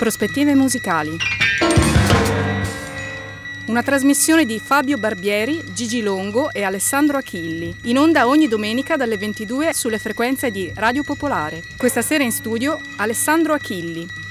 Prospettive musicali. Una trasmissione di Fabio Barbieri, Gigi Longo e Alessandro Achilli, in onda ogni domenica dalle 22 sulle frequenze di Radio Popolare. Questa sera in studio Alessandro Achilli.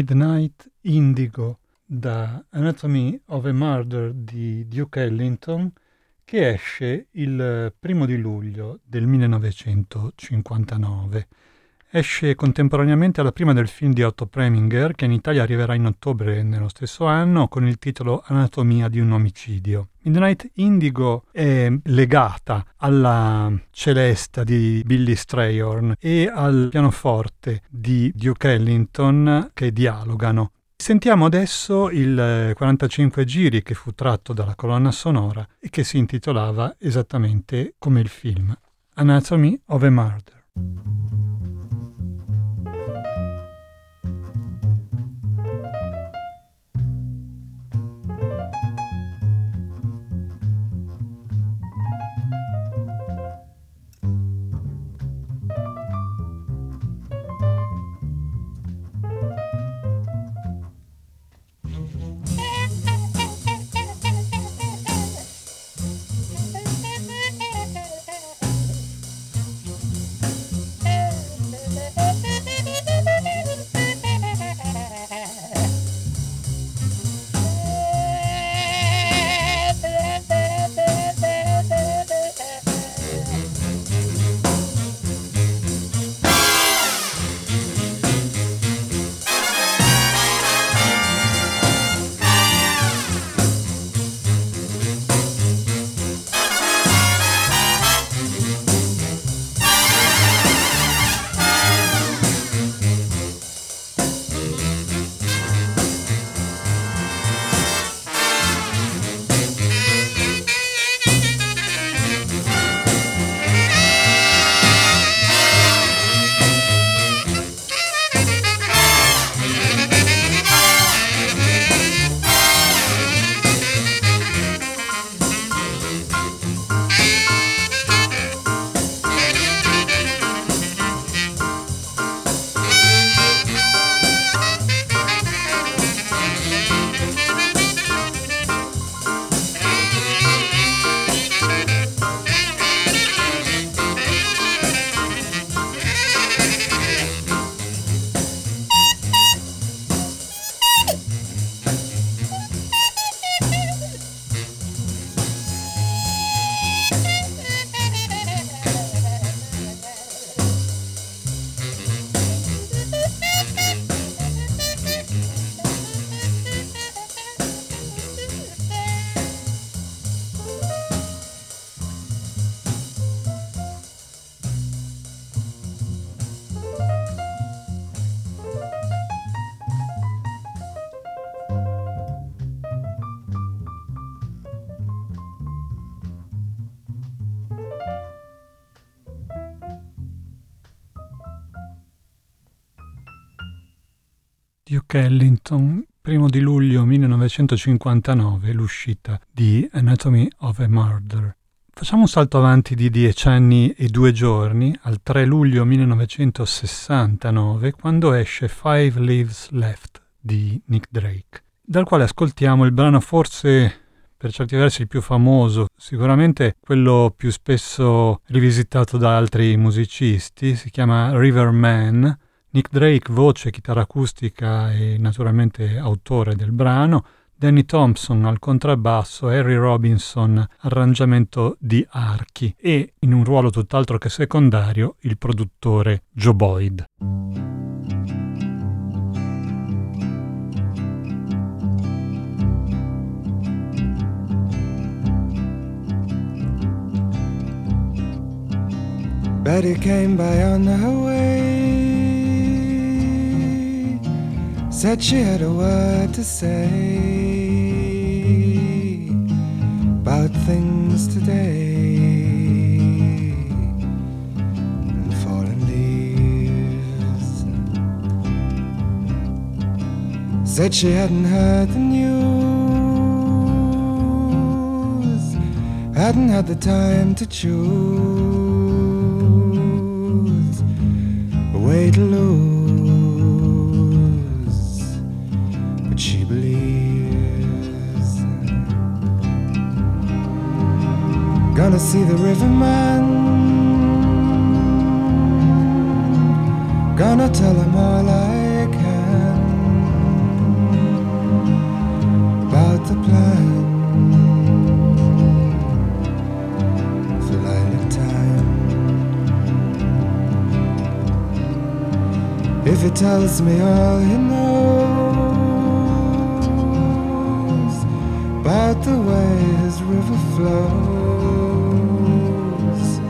The Night Indigo, da Anatomy of a Murder di Duke Ellington, che esce il 1° di luglio del 1959. Esce contemporaneamente alla prima del film di Otto Preminger, che in Italia arriverà in ottobre nello stesso anno con il titolo Anatomia di un omicidio. Midnight Indigo è legata alla celesta di Billy Strayhorn e al pianoforte di Duke Ellington che dialogano. Sentiamo adesso il 45 giri che fu tratto dalla colonna sonora e che si intitolava esattamente come il film, Anatomy of a Murder. Duke Ellington, 1° luglio 1959, l'uscita di Anatomy of a Murder. Facciamo un salto avanti di 10 anni e 2 giorni, al 3 luglio 1969, quando esce Five Leaves Left di Nick Drake, dal quale ascoltiamo il brano forse per certi versi il più famoso, sicuramente quello più spesso rivisitato da altri musicisti. Si chiama River Man. Nick Drake, voce, chitarra acustica e naturalmente autore del brano, Danny Thompson al contrabbasso, Harry Robinson arrangiamento di archi e, in un ruolo tutt'altro che secondario, il produttore Joe Boyd. Betty came by on her way, said she had a word to say about things today and fallen leaves. Said she hadn't heard the news, hadn't had the time to choose way to lose, but she believes. Gonna see the river man, gonna tell him all I can about the plan. If he tells me all he knows about the way his river flows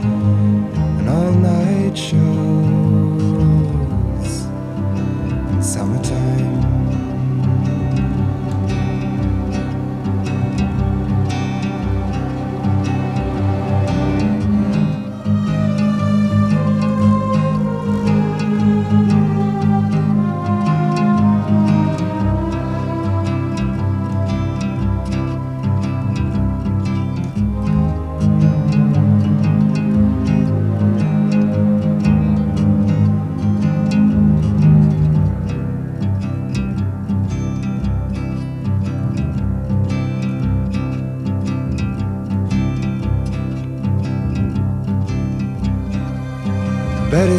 and all night shows in summertime. Betty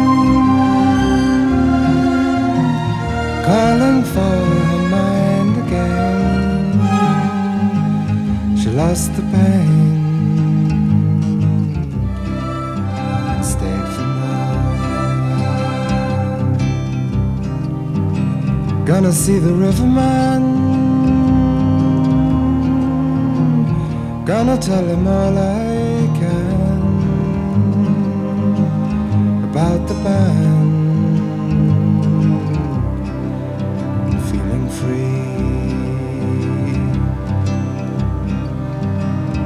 calling for her mind again, lost the pain and stayed for now. Gonna see the river man, gonna tell him all I can about the band.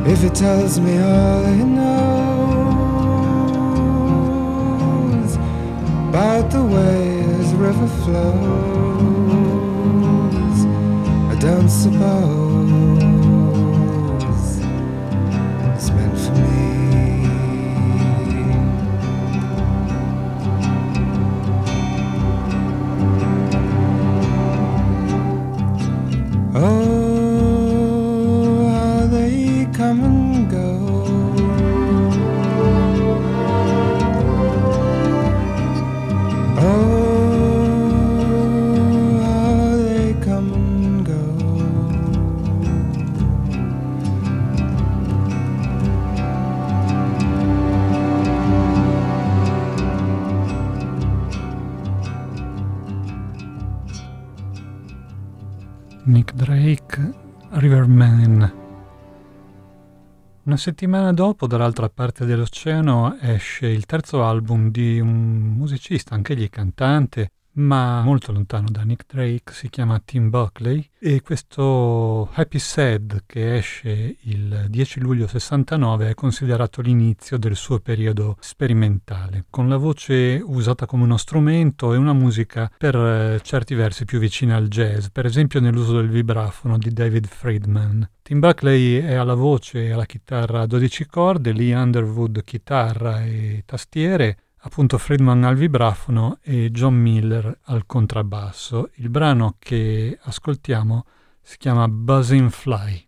If he tells me all he knows about the way his river flows, I don't suppose it's meant for me. Nick Drake, River Man. Una settimana dopo, dall'altra parte dell'oceano, esce il terzo album di un musicista, anch'egli cantante, ma molto lontano da Nick Drake, si chiama Tim Buckley, e questo Happy Sad, che esce il 10 luglio 69, è considerato l'inizio del suo periodo sperimentale, con la voce usata come uno strumento e una musica per certi versi più vicina al jazz, per esempio nell'uso del vibrafono di David Friedman. Tim Buckley è alla voce e alla chitarra a 12 corde, Lee Underwood chitarra e tastiere, appunto Friedman al vibrafono e John Miller al contrabbasso. Il brano che ascoltiamo si chiama Buzzing Fly.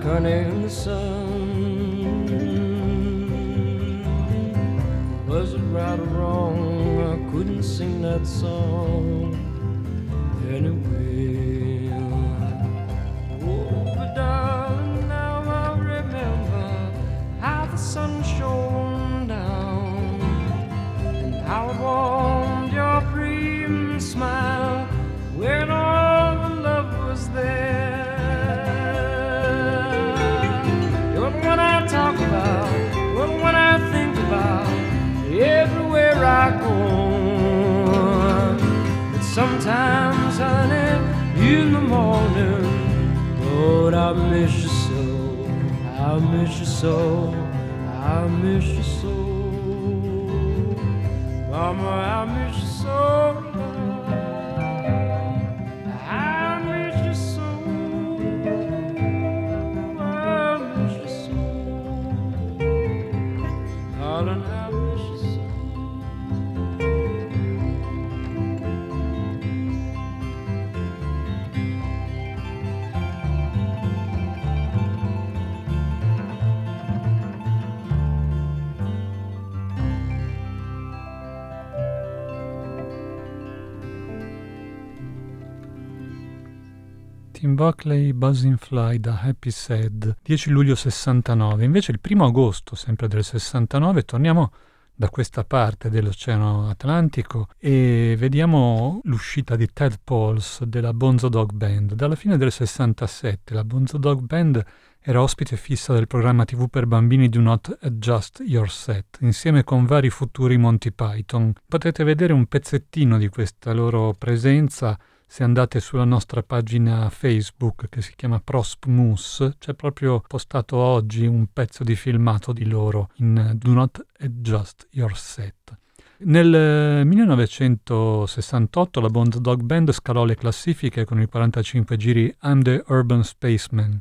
like honey in the sun. Was it right or wrong? I couldn't sing that song anyway. Oh, but darling, now I remember how the sun shone down and how it warmed your prim smile when all the love was there. Everywhere I go, but sometimes, honey, in the morning, Lord, I miss you so, I miss you so, I miss you so, Mama, I miss you so. Tim Buckley, Buzzing Fly da Happy Sad, 10 luglio 69. Invece il primo agosto, sempre del 69, torniamo da questa parte dell'Oceano Atlantico e vediamo l'uscita di Ted Pauls della Bonzo Dog Band. Dalla fine del 67 la Bonzo Dog Band era ospite fissa del programma TV per bambini Do Not Adjust Your Set, insieme con vari futuri Monty Python. Potete vedere un pezzettino di questa loro presenza se andate sulla nostra pagina Facebook che si chiama Prospmus. C'è proprio postato oggi un pezzo di filmato di loro in Do Not Adjust Your Set. Nel 1968 la Bonzo Dog Band scalò le classifiche con il 45 giri I'm the Urban Spaceman,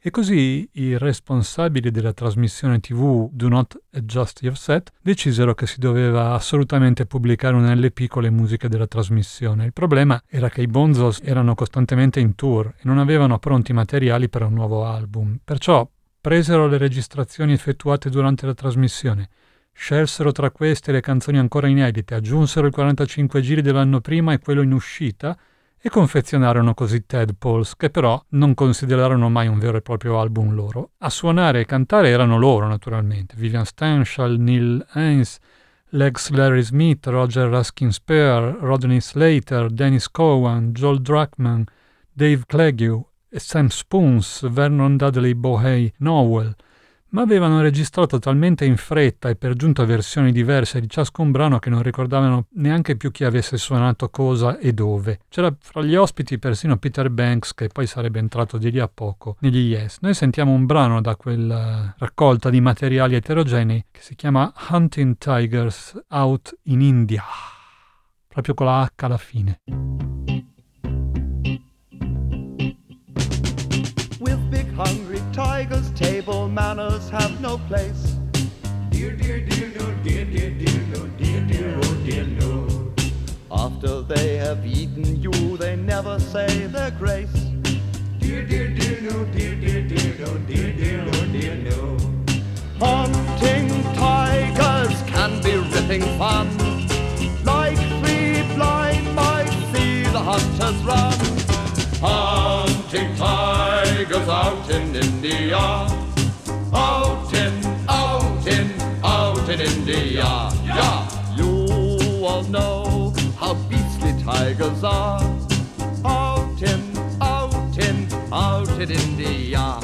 e così i responsabili della trasmissione TV Do Not Adjust Your Set decisero che si doveva assolutamente pubblicare un LP con le musiche della trasmissione. Il problema era che i Bonzos erano costantemente in tour e non avevano pronti materiali per un nuovo album. Perciò presero le registrazioni effettuate durante la trasmissione, scelsero tra queste le canzoni ancora inedite, aggiunsero il 45 giri dell'anno prima e quello in uscita, e confezionarono così Ted Pauls, che però non considerarono mai un vero e proprio album loro. A suonare e cantare erano loro, naturalmente: Vivian Stanshall, Neil Innes, Lex Larry Smith, Roger Raskin Spear, Rodney Slater, Dennis Cowan, Joel Druckmann, Dave Clegg, Sam Spoons, Vernon Dudley Bohey Nowell, ma avevano registrato talmente in fretta e per giunta versioni diverse di ciascun brano che non ricordavano neanche più chi avesse suonato cosa e dove. C'era fra gli ospiti persino Peter Banks, che poi sarebbe entrato di lì a poco negli Yes. Noi sentiamo un brano da quella raccolta di materiali eterogenei che si chiama Hunting Tigers Out in India, proprio con la H alla fine. Hungry tigers, table manners have no place. Dear, dear, dear, no, dear, dear, dear, no, dear, dear, oh, dear, no. After they have eaten you, they never say their grace. Dear, dear, dear, no, dear, dear, dear, no, dear, dear, oh, dear, no. Hunting tigers can be ripping fun. Like three blind mice, see the hunters run. Hunting tigers out in India, out in India, yeah. You all know how beastly tigers are, out in India.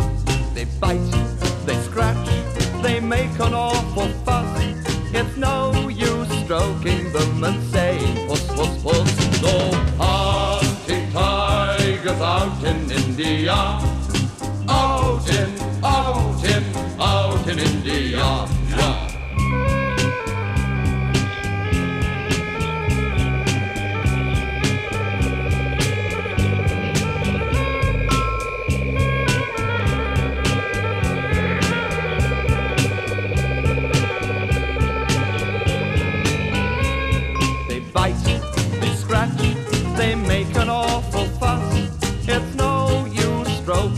They bite, they scratch, they make an awful fuss. It's no use stroking them and saying puss, puss, puss. So hunting tigers out in India, out in India, yeah. They bite, they scratch, they make an awful fuss. It's no use stroking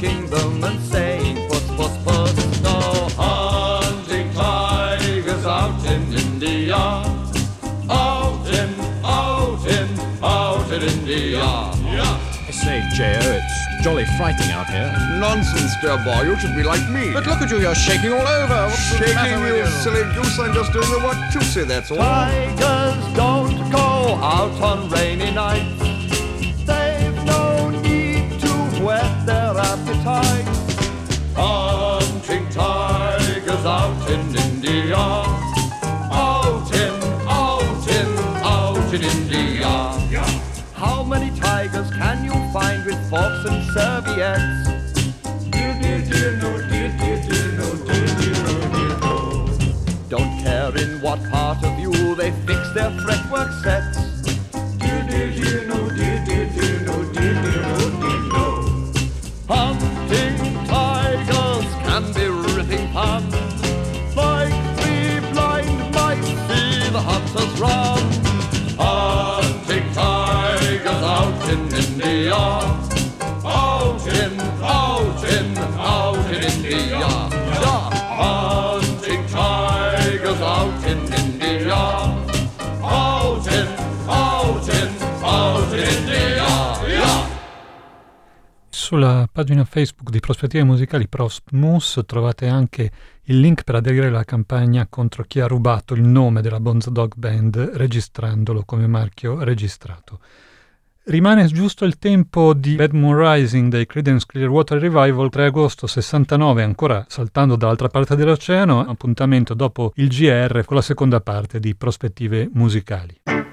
Geo, it's jolly frighting out here. Nonsense, dear boy, you should be like me. But look at you, you're shaking all over. What's shaking, the matter with you silly goose, I'm just doing the Watusi, that's all. Tigers don't go out on rainy nights. They've no need to whet their appetite. Hunting tigers out in India. Out in India. How many tigers can you find with forks and serviettes? Don't care in what part of you they fix their fretwork sets. Hunting tigers can be ripping fun. Like three blind mice, see the hunters run. Hunting tigers out in India. Out in India. Yeah. Hunting tigers out in India. Out in India. Yeah. Sulla pagina Facebook di Prospettive Musicali Prospmus trovate anche il link per aderire alla campagna contro chi ha rubato il nome della Bonzo Dog Band registrandolo come marchio registrato. Rimane giusto il tempo di Bad Moon Rising dei Creedence Clearwater Revival, 3 agosto 69, ancora saltando dall'altra parte dell'oceano, appuntamento dopo il GR con la seconda parte di Prospettive Musicali.